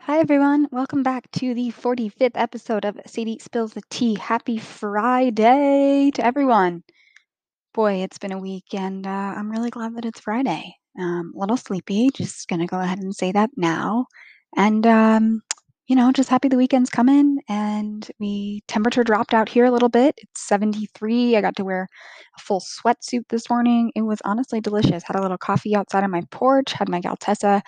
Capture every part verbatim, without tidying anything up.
Hi everyone, welcome back to the forty-fifth episode of Sadie Spills the Tea. Happy Friday to everyone. Boy, it's been a week and uh, I'm really glad that it's Friday. Um, a little sleepy, just gonna go ahead and say that now. And um, you know, just happy the weekend's coming and the temperature dropped out here a little bit. It's seventy-three, I got to wear a full sweatsuit this morning. It was honestly delicious. Had a little coffee outside on my porch, had my Galtessa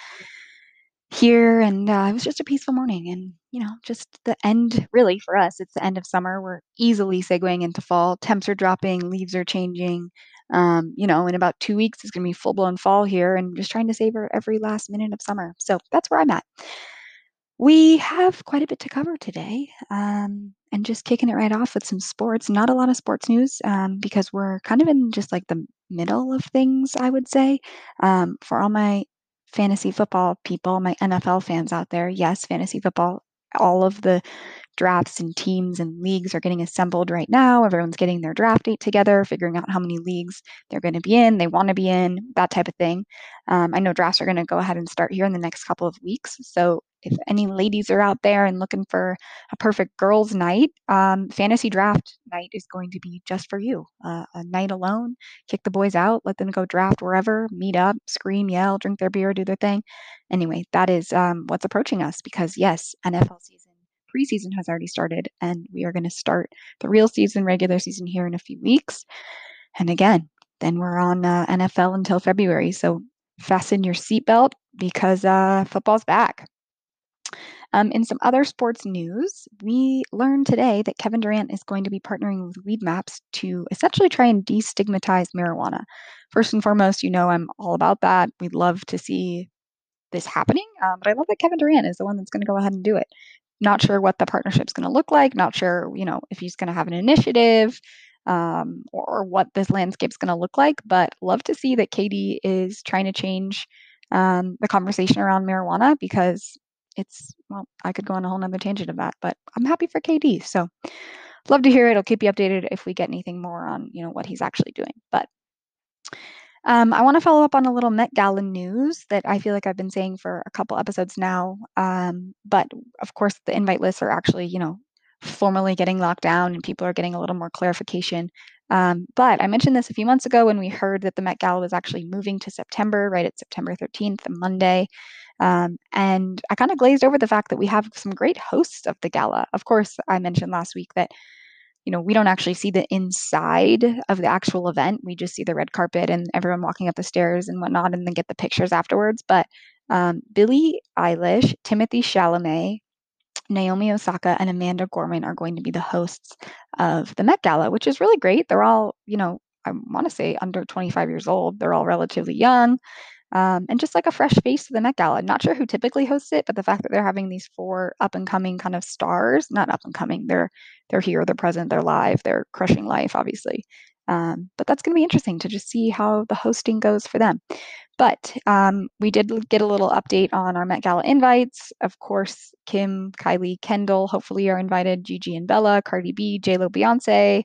here, and uh, it was just a peaceful morning. And you know, just the end, really, for us, it's the end of summer. We're easily segueing into fall. Temps are dropping, leaves are changing. Um, you know, in about two weeks, it's gonna be full-blown fall here, and just trying to savor every last minute of summer. So that's where I'm at. We have quite a bit to cover today, um, and just kicking it right off with some sports. Not a lot of sports news um, because we're kind of in just like the middle of things, I would say. Um, for all my fantasy football people, my N F L fans out there, yes, fantasy football, all of the drafts and teams and leagues are getting assembled right now. Everyone's getting their draft date together, figuring out how many leagues they're going to be in, they want to be in, that type of thing. Um, I know drafts are going to go ahead and start here in the next couple of weeks. So if any ladies are out there and looking for a perfect girls' night, um, fantasy draft night is going to be just for you. Uh, a night alone, kick the boys out, let them go draft wherever, meet up, scream, yell, drink their beer, do their thing. Anyway, that is um, what's approaching us because, yes, N F L season, preseason has already started, and we are going to start the real season, regular season here in a few weeks. And again, then we're on uh, N F L until February. So fasten your seatbelt because uh, football's back. Um, in some other sports news, we learned today that Kevin Durant is going to be partnering with Weedmaps to essentially try and destigmatize marijuana. First and foremost, you know I'm all about that. We'd love to see this happening, um, but I love that Kevin Durant is the one that's going to go ahead and do it. Not sure what the partnership's going to look like. Not sure, you know, if he's going to have an initiative um, or, or what this landscape's going to look like. But love to see that K D is trying to change um, the conversation around marijuana because it's, well, I could go on a whole nother tangent of that, but I'm happy for K D. So love to hear it. I'll keep you updated if we get anything more on, you know, what he's actually doing. But um, I want to follow up on a little Met Gala news that I feel like I've been saying for a couple episodes now. Um, but of course, the invite lists are actually, you know, formally getting locked down and people are getting a little more clarification. Um, but I mentioned this a few months ago when we heard that the Met Gala was actually moving to September, right at September thirteenth, a Monday. Um, and I kind of glazed over the fact that we have some great hosts of the gala. Of course, I mentioned last week that, you know, we don't actually see the inside of the actual event. We just see the red carpet and everyone walking up the stairs and whatnot, and then get the pictures afterwards. But um, Billie Eilish, Timothee Chalamet, Naomi Osaka, and Amanda Gorman are going to be the hosts of the Met Gala, which is really great. They're all, you know, I want to say under twenty-five years old. They're all relatively young. Um, and just like a fresh face to the Met Gala. Not sure who typically hosts it, but the fact that they're having these four up and coming kind of stars, not up and coming, they're they're here, they're present, they're live, they're crushing life, obviously. Um, but that's going to be interesting to just see how the hosting goes for them. But um, we did get a little update on our Met Gala invites. Of course, Kim, Kylie, Kendall, hopefully are invited. Gigi and Bella, Cardi B, J-Lo, Beyonce,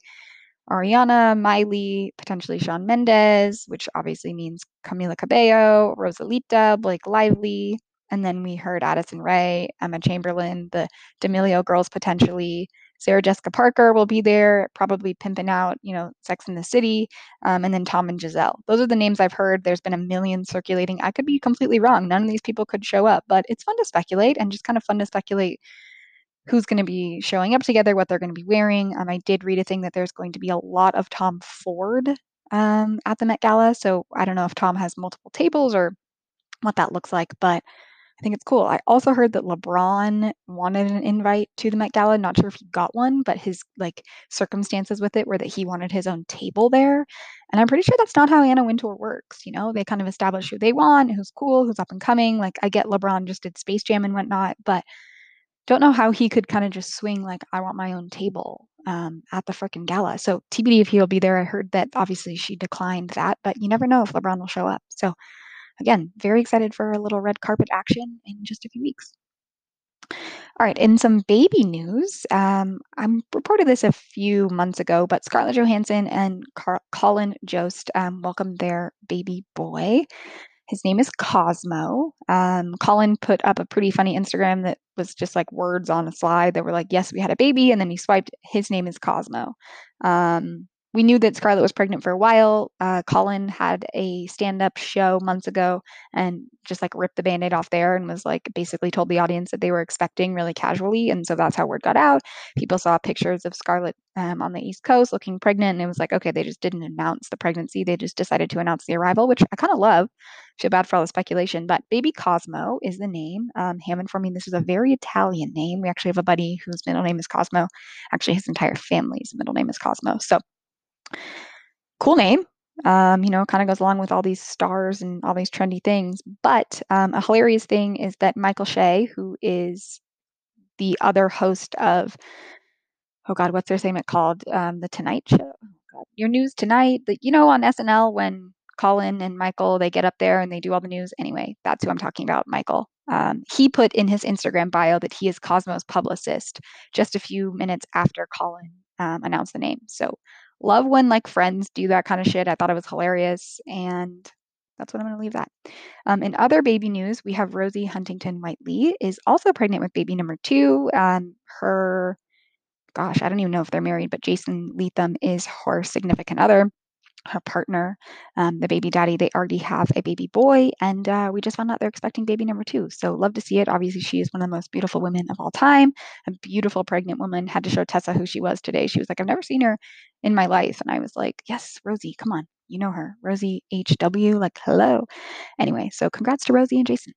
Ariana, Miley, potentially Shawn Mendes, which obviously means Camila Cabello, Rosalita, Blake Lively, and then we heard Addison Rae, Emma Chamberlain, the D'Amelio girls potentially. Sarah Jessica Parker will be there, probably pimping out, you know, Sex and the City, um, and then Tom and Giselle. Those are the names I've heard. There's been a million circulating. I could be completely wrong. None of these people could show up, but it's fun to speculate and just kind of fun to speculate who's going to be showing up together, what they're going to be wearing. Um, I did read a thing that there's going to be a lot of Tom Ford um, at the Met Gala. So I don't know if Tom has multiple tables or what that looks like, but I think it's cool. I also heard that LeBron wanted an invite to the Met Gala. Not sure if he got one, but his like circumstances with it were that he wanted his own table there. And I'm pretty sure that's not how Anna Wintour works. You know, they kind of establish who they want, who's cool, who's up and coming. Like I get LeBron just did Space Jam and whatnot, but don't know how he could kind of just swing like, I want my own table um, at the frickin' gala. So T B D if he'll be there. I heard that obviously she declined that, but you never know if LeBron will show up. So again, very excited for a little red carpet action in just a few weeks. All right, in some baby news, um, I reported this a few months ago, but Scarlett Johansson and Car- Colin Jost um, welcomed their baby boy. His name is Cosmo. Um, Colin put up a pretty funny Instagram that was just like words on a slide that were like, yes, we had a baby. And then he swiped, his name is Cosmo. Um, we knew that Scarlett was pregnant for a while. Uh, Colin had a stand-up show months ago and just like ripped the Band-Aid off there and was like basically told the audience that they were expecting really casually. And so that's how word got out. People saw pictures of Scarlett um, on the East Coast looking pregnant. And it was like, okay, they just didn't announce the pregnancy. They just decided to announce the arrival, which I kind of love. Feel bad for all the speculation, but baby Cosmo is the name. Um, Ham informed me this is a very Italian name. We actually have a buddy whose middle name is Cosmo. Actually, his entire family's middle name is Cosmo. So cool name. Um, you know, kind of goes along with all these stars and all these trendy things. But um, a hilarious thing is that Michael Che, who is the other host of, oh God, what's their segment called? Um, the Tonight Show. Your News Tonight. But, you know, on S N L when Colin and Michael, they get up there and they do all the news. Anyway, that's who I'm talking about, Michael. Um, he put in his Instagram bio that he is Cosmo's publicist just a few minutes after Colin um, announced the name. So love when like friends do that kind of shit. I thought it was hilarious. And that's what I'm going to leave that. Um, in other baby news, we have Rosie Huntington-Whiteley is also pregnant with baby number two. Um, her, gosh, I don't even know if they're married, but Jason Lethem is her significant other. Her partner, um, the baby daddy, they already have a baby boy, and uh, we just found out they're expecting baby number two. So love to see it. Obviously, she is one of the most beautiful women of all time, a beautiful pregnant woman. Had to show Tessa who she was today. She was like, I've never seen her in my life. And I was like, yes, Rosie, come on. You know her. Rosie H W, like, hello. Anyway, so congrats to Rosie and Jason.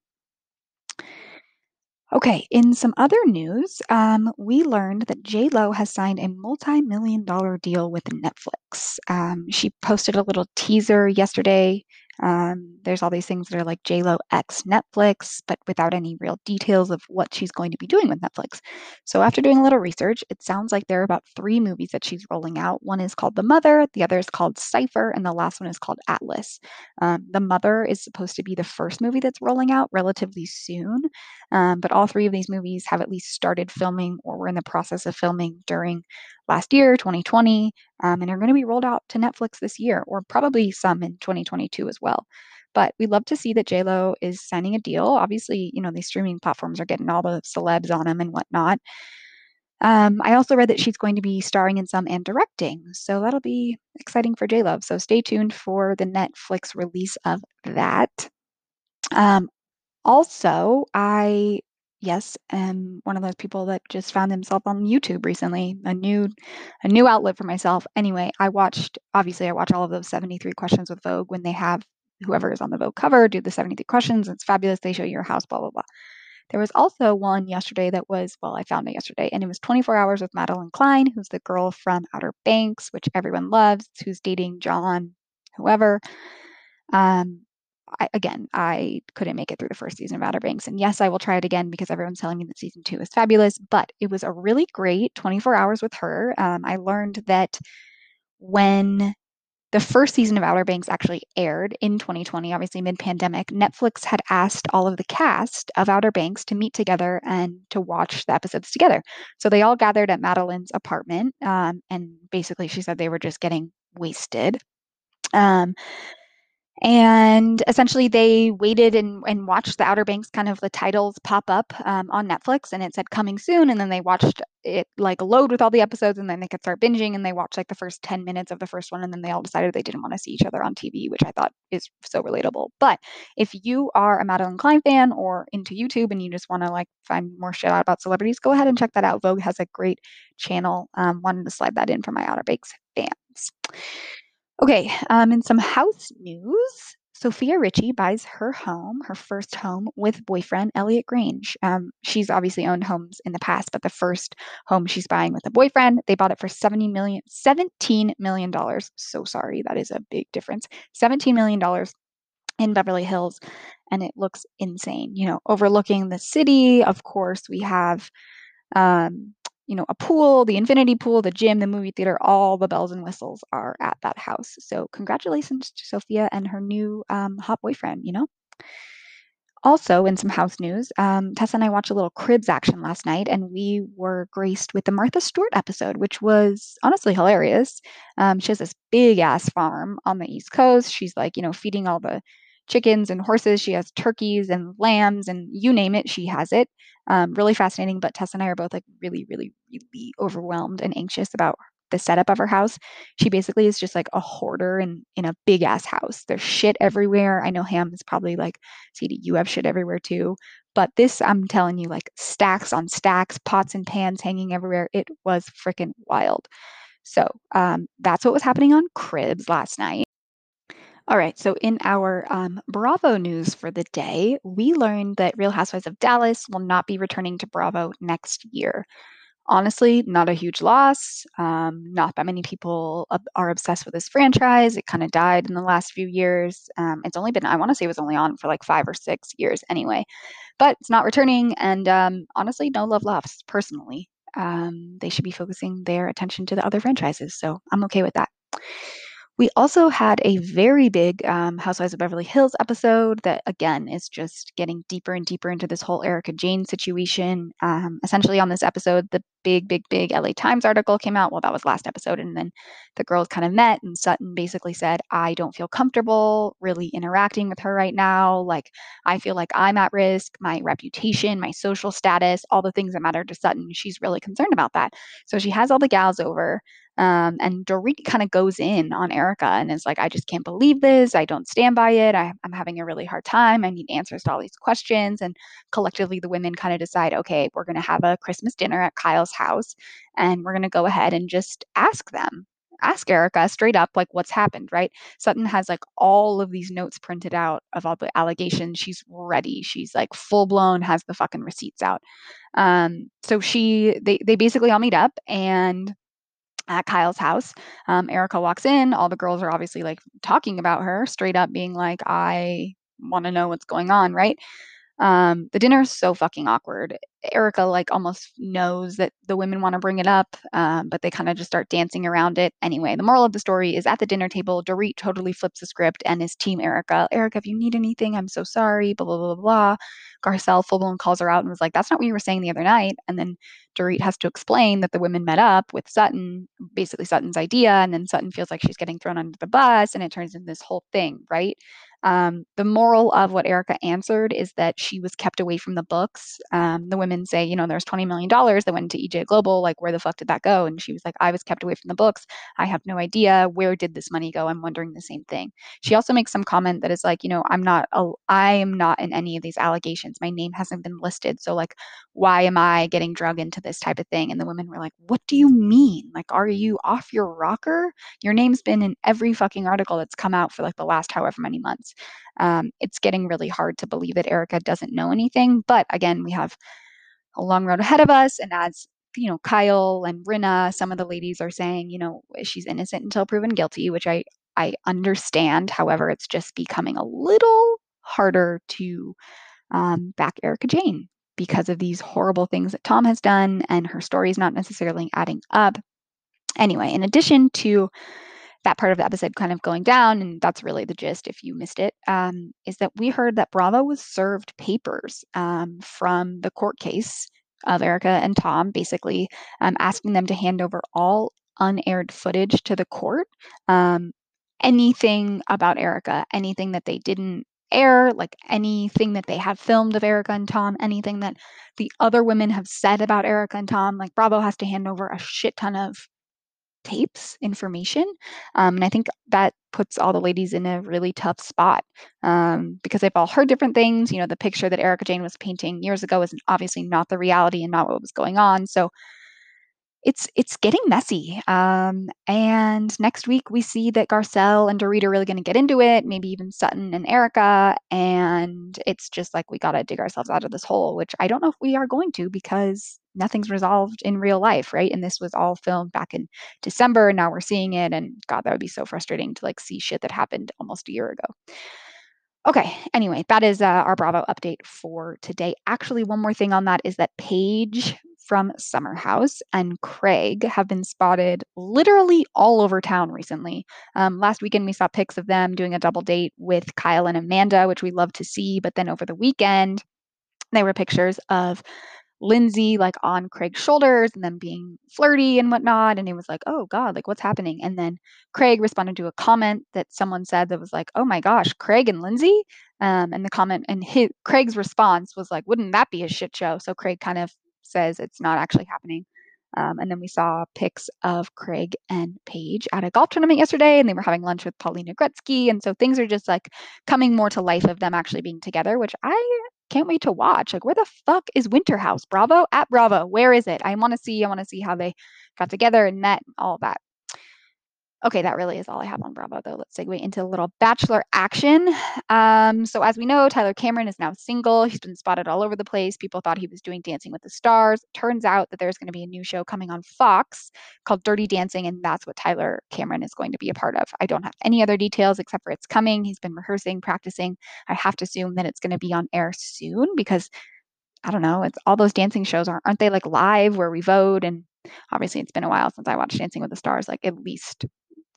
Okay, in some other news, um, we learned that J-Lo has signed a multi-million dollar deal with Netflix. Um, she posted a little teaser yesterday. Um, there's all these things that are like J-Lo X Netflix, but without any real details of what she's going to be doing with Netflix. So after doing a little research, it sounds like there are about three movies that she's rolling out. One is called The Mother, the other is called Cypher, and the last one is called Atlas. Um, The Mother is supposed to be the first movie that's rolling out relatively soon, um, but all All three of these movies have at least started filming or were in the process of filming during last year, twenty twenty, um, and are going to be rolled out to Netflix this year, or probably some in twenty twenty-two as well. But we love to see that J-Lo is signing a deal. Obviously, you know, these streaming platforms are getting all the celebs on them and whatnot. Um, I also read that she's going to be starring in some and directing, so that'll be exciting for J-Lo. So stay tuned for the Netflix release of that. Um, also, I... Yes, I'm one of those people that just found themselves on YouTube recently, a new a new outlet for myself. Anyway, I watched, obviously I watch all of those seventy-three questions with Vogue when they have whoever is on the Vogue cover do the seventy-three questions. It's fabulous. They show your house, blah, blah, blah. There was also one yesterday that was, well, I found it yesterday, and it was twenty-four hours with Madelyn Cline, who's the girl from Outer Banks, which everyone loves, who's dating John, whoever. Um, I, again, I couldn't make it through the first season of Outer Banks. And yes, I will try it again because everyone's telling me that season two is fabulous, but it was a really great twenty-four hours with her. Um, I learned that when the first season of Outer Banks actually aired in twenty twenty, obviously mid-pandemic, Netflix had asked all of the cast of Outer Banks to meet together and to watch the episodes together. So they all gathered at Madeline's apartment, um, and basically she said they were just getting wasted. Um And essentially they waited and, and watched the Outer Banks, kind of the titles pop up um, on Netflix, and it said coming soon. And then they watched it like load with all the episodes, and then they could start binging, and they watched like the first ten minutes of the first one. And then they all decided they didn't want to see each other on T V, which I thought is so relatable. But if you are a Madelyn Cline fan or into YouTube and you just want to like find more shit out about celebrities, go ahead and check that out. Vogue has a great channel. Um, wanted to slide that in for my Outer Banks fans. Okay, um, in some house news, Sophia Ritchie buys her home, her first home, with boyfriend Elliot Grange. Um, she's obviously owned homes in the past, but the first home she's buying with a boyfriend, they bought it for seventy million dollars, seventeen million dollars. So sorry, that is a big difference. seventeen million dollars in Beverly Hills, and it looks insane. You know, overlooking the city, of course, we have... Um, you know, a pool, the infinity pool, the gym, the movie theater, all the bells and whistles are at that house. So congratulations to Sophia and her new um, hot boyfriend, you know. Also, in some house news, um, Tessa and I watched a little Cribs action last night, and we were graced with the Martha Stewart episode, which was honestly hilarious. Um, she has this big-ass farm on the East Coast. She's like, you know, feeding all the chickens and horses. She has turkeys and lambs and you name it, she has it. Um, really fascinating. But Tess and I are both like really, really, really overwhelmed and anxious about the setup of her house. She basically is just like a hoarder in, in a big ass house. There's shit everywhere. I know Ham is probably like, Sadie, you have shit everywhere too. But this, I'm telling you, like stacks on stacks, pots and pans hanging everywhere. It was freaking wild. So um, that's what was happening on Cribs last night. All right, so in our um, Bravo news for the day, we learned that Real Housewives of Dallas will not be returning to Bravo next year. Honestly, not a huge loss. Um, not that many people are obsessed with this franchise. It kind of died in the last few years. Um, it's only been, I want to say it was only on for like five or six years anyway. But it's not returning, and um, honestly, no love lost, personally. Um, they should be focusing their attention to the other franchises, so I'm okay with that. We also had a very big um, Housewives of Beverly Hills episode that, again, is just getting deeper and deeper into this whole Erika Jayne situation. Um, essentially, on this episode, the big, big, big L A Times article came out. Well, that was last episode. And then the girls kind of met, and Sutton basically said, I don't feel comfortable really interacting with her right now. Like, I feel like I'm at risk, my reputation, my social status, all the things that matter to Sutton. She's really concerned about that. So she has all the gals over. Um, and Dorit kind of goes in on Erika and is like, I just can't believe this. I don't stand by it. I, I'm having a really hard time. I need answers to all these questions. And collectively, the women kind of decide, okay, we're going to have a Christmas dinner at Kyle's house, and we're going to go ahead and just ask them, ask Erika straight up, like, what's happened, right? Sutton has like all of these notes printed out of all the allegations. She's ready. She's like full blown, has the fucking receipts out. Um, so she, they, they basically all meet up and at Kyle's house, um, Erika walks in. All the girls are obviously like talking about her straight up, being like, I want to know what's going on, right? Um, the dinner is so fucking awkward. Erika like almost knows that the women want to bring it up, um, but they kind of just start dancing around it. Anyway, the moral of the story is at the dinner table, Dorit totally flips the script and is team Erika. Erika, if you need anything, I'm so sorry, blah, blah, blah, blah. Garcelle full blown calls her out and was like, that's not what you were saying the other night. And then Dorit has to explain that the women met up with Sutton, basically Sutton's idea. And then Sutton feels like she's getting thrown under the bus, and it turns into this whole thing, right? Um, the moral of what Erika answered is that she was kept away from the books. Um, the women say, you know, there's twenty million dollars that went to E J Global. Like, where the fuck did that go? And she was like, I was kept away from the books. I have no idea. Where did this money go? I'm wondering the same thing. She also makes some comment that is like, you know, I'm not, a, I'm not in any of these allegations. My name hasn't been listed. So like, why am I getting drug into this type of thing? And the women were like, what do you mean? Like, are you off your rocker? Your name's been in every fucking article that's come out for like the last however many months. Um, it's getting really hard to believe that Erika doesn't know anything. But again, we have a long road ahead of us. And as you know, Kyle and Rinna, some of the ladies are saying, you know, she's innocent until proven guilty, which I, I understand. However, it's just becoming a little harder to um, back Erika Jayne because of these horrible things that Tom has done, and her story is not necessarily adding up. Anyway, in addition to that part of the episode kind of going down, and that's really the gist if you missed it, um, is that we heard that Bravo was served papers um, from the court case of Erika and Tom, basically um, asking them to hand over all unaired footage to the court. Um, anything about Erika, anything that they didn't air, like anything that they have filmed of Erika and Tom, anything that the other women have said about Erika and Tom, like Bravo has to hand over a shit ton of tapes, information. Um, and I think that puts all the ladies in a really tough spot um, because they've all heard different things. You know, the picture that Erika Jayne was painting years ago is obviously not the reality and not what was going on. So it's it's getting messy. Um, and next week we see that Garcelle and Dorit are really going to get into it, maybe even Sutton and Erika. And it's just like, we got to dig ourselves out of this hole, which I don't know if we are going to, because nothing's resolved in real life, right? And this was all filmed back in December, and now we're seeing it. And God, that would be so frustrating to like see shit that happened almost a year ago. Okay, anyway, that is uh, our Bravo update for today. Actually, one more thing on that is that Paige from Summer House and Craig have been spotted literally all over town recently. Um, last weekend, we saw pics of them doing a double date with Kyle and Amanda, which we love to see. But then over the weekend, there were pictures of Lindsay like on Craig's shoulders and then being flirty and whatnot. And it was like, oh God, like what's happening? And then Craig responded to a comment that someone said that was like, oh my gosh, Craig and Lindsay. Um, and the comment and his, Craig's response was like, wouldn't that be a shit show? So Craig kind of says it's not actually happening. Um, and then we saw pics of Craig and Paige at a golf tournament yesterday, and they were having lunch with Paulina Gretzky. And so things are just like coming more to life of them actually being together, which I can't wait to watch. Like, where the fuck is Winterhouse? Bravo? At Bravo. Where is it? I want to see, I want to see how they got together and met, all that. Okay, that really is all I have on Bravo, though. Let's segue into a little Bachelor action. Um, so as we know, Tyler Cameron is now single. He's been spotted all over the place. People thought he was doing Dancing with the Stars. Turns out that there's going to be a new show coming on Fox called Dirty Dancing, and that's what Tyler Cameron is going to be a part of. I don't have any other details except for it's coming. He's been rehearsing, practicing. I have to assume that it's going to be on air soon because, I don't know, it's all those dancing shows, aren't, aren't they like live where we vote? And obviously it's been a while since I watched Dancing with the Stars, like at least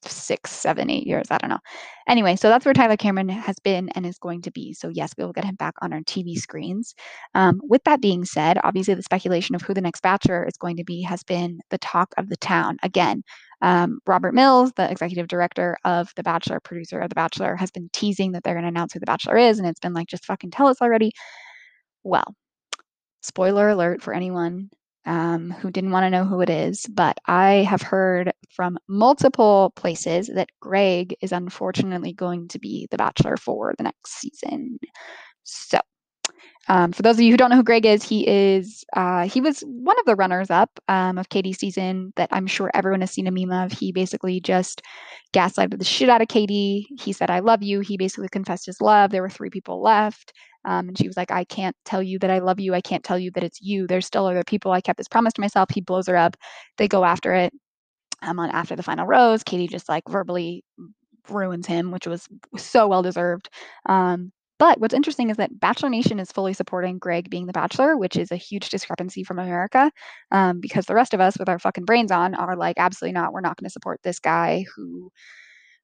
six, seven, eight years. I don't know. Anyway, so that's where Tyler Cameron has been and is going to be. So yes, we will get him back on our T V screens. Um, with that being said, obviously the speculation of who the next Bachelor is going to be has been the talk of the town. Again, um, Robert Mills, the executive director of The Bachelor, producer of The Bachelor, has been teasing that they're going to announce who The Bachelor is. And it's been like, just fucking tell us already. Well, spoiler alert for anyone Um, who didn't want to know who it is, but I have heard from multiple places that Greg is unfortunately going to be the Bachelor for the next season. So um, for those of you who don't know who Greg is, he is uh, he was one of the runners-up um, of Katie's season that I'm sure everyone has seen a meme of. He basically just gaslighted the shit out of Katie. He said, I love you. He basically confessed his love. There were three people left. Um, and she was like, I can't tell you that I love you. I can't tell you that it's you. There's still other people. I kept this promise to myself. He blows her up. They go after it. Um, on after the final rose, Katie just like verbally ruins him, which was so well deserved. Um, but what's interesting is that Bachelor Nation is fully supporting Greg being the Bachelor, which is a huge discrepancy from America, um, because the rest of us with our fucking brains on are like, absolutely not. We're not going to support this guy who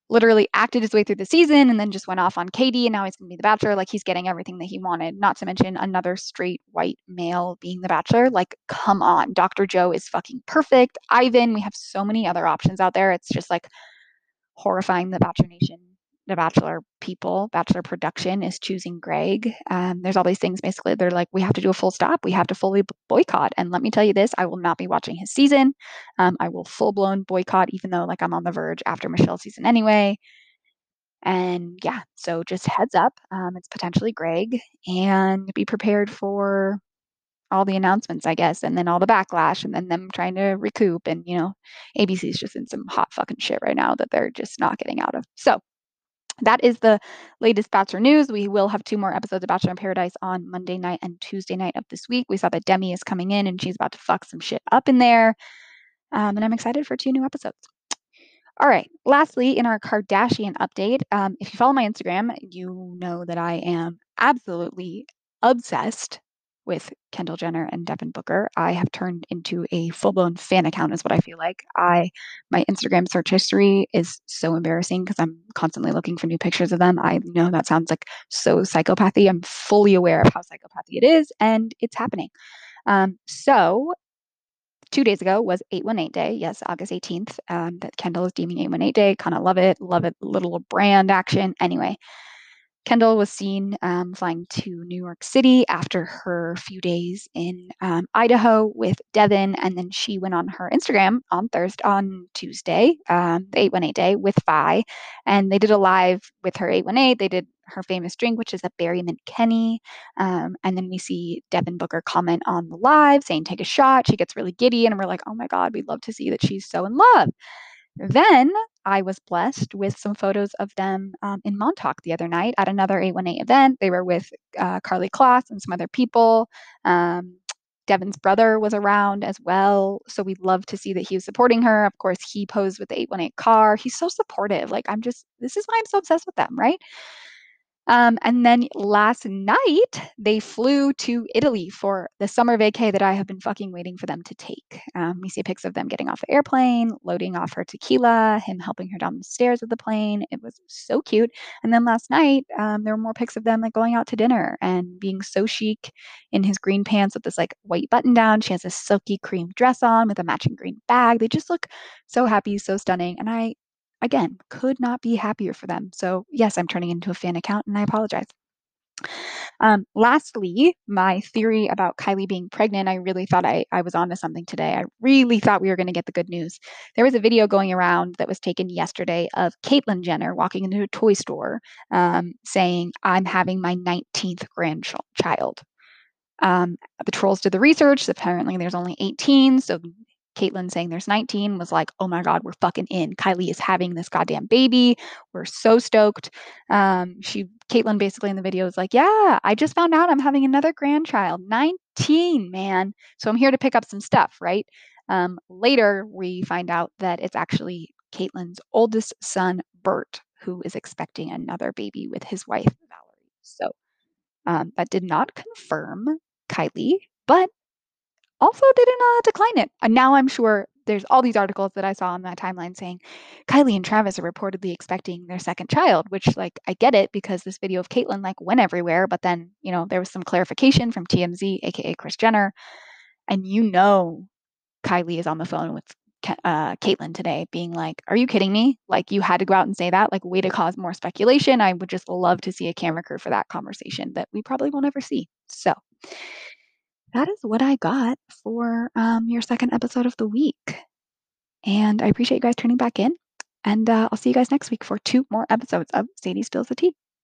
literally acted his way through the season and then just went off on Katie, and now he's going to be the Bachelor. Like, he's getting everything that he wanted, not to mention another straight white male being the Bachelor. Like, come on. Doctor Joe is fucking perfect. Ivan, we have so many other options out there. It's just like horrifying. The Bachelor Nation, the Bachelor people, Bachelor production is choosing Greg. Um, there's all these things basically. They're like, we have to do a full stop. We have to fully boycott. And let me tell you this, I will not be watching his season. Um, I will full blown boycott, even though like I'm on the verge after Michelle's season anyway. And yeah, so just heads up, um, it's potentially Greg, and be prepared for all the announcements, I guess, and then all the backlash, and then them trying to recoup. And, you know, A B C's just in some hot fucking shit right now that they're just not getting out of. So that is the latest Bachelor news. We will have two more episodes of Bachelor in Paradise on Monday night and Tuesday night of this week. We saw that Demi is coming in and she's about to fuck some shit up in there. Um, and I'm excited for two new episodes. All right. Lastly, in our Kardashian update, um, if you follow my Instagram, you know that I am absolutely obsessed with Kendall Jenner and Devin Booker. I have turned into a full-blown fan account is what I feel like. I, my Instagram search history is so embarrassing because I'm constantly looking for new pictures of them. I know that sounds like so psychopathy. I'm fully aware of how psychopathy it is, and it's happening. Um, so two days ago was eight one eight Day. Yes, August eighteenth, um, that Kendall is deeming eight one eight Day. Kind of love it. Love it. Little brand action. Anyway, Kendall was seen um, flying to New York City after her few days in um, Idaho with Devin, and then she went on her Instagram on Thursday, on Tuesday, um, the eight one eight Day with Phi, and they did a live with her eight one eight. They did her famous drink, which is a Berry Mint Kenny, um, and then we see Devin Booker comment on the live saying, "Take a shot." She gets really giddy, and we're like, "Oh my God, we'd love to see that she's so in love." Then I was blessed with some photos of them um, in Montauk the other night at another eight one eight event. They were with uh, Karlie Kloss and some other people. Um, Devin's brother was around as well. So we'd love to see that he was supporting her. Of course, he posed with the eight one eight car. He's so supportive. Like, I'm just, this is why I'm so obsessed with them, right? Um, and then last night, they flew to Italy for the summer vacay that I have been fucking waiting for them to take. Um, we see pics of them getting off the airplane, loading off her tequila, him helping her down the stairs of the plane. It was so cute. And then last night, um, there were more pics of them like going out to dinner and being so chic in his green pants with this like white button down. She has a silky cream dress on with a matching green bag. They just look so happy, so stunning. And I Again, could not be happier for them. So yes, I'm turning into a fan account and I apologize. Um, lastly, my theory about Kylie being pregnant, I really thought I, I was onto something today. I really thought we were going to get the good news. There was a video going around that was taken yesterday of Caitlyn Jenner walking into a toy store um, saying, I'm having my nineteenth grandchild. Um, the trolls did the research. Apparently there's only eighteen. So Caitlyn saying there's nineteen was like, oh my God, we're fucking in. Kylie is having this goddamn baby. We're so stoked. Um, she, Caitlyn basically in the video is like, yeah, I just found out I'm having another grandchild, nineteen, man. So I'm here to pick up some stuff, right? Um, later, we find out that it's actually Caitlyn's oldest son, Bert, who is expecting another baby with his wife, Valerie. So um, that did not confirm Kylie, but also didn't uh, decline it. And now I'm sure there's all these articles that I saw on that timeline saying Kylie and Travis are reportedly expecting their second child, which like I get it because this video of Caitlyn like went everywhere. But then, you know, there was some clarification from T M Z, aka Kris Jenner. And you know, Kylie is on the phone with uh, Caitlyn today being like, are you kidding me? Like you had to go out and say that, like way to cause more speculation. I would just love to see a camera crew for that conversation that we probably will never see. So that is what I got for um, your second episode of the week. And I appreciate you guys turning back in. And uh, I'll see you guys next week for two more episodes of Sadie Spills the Tea.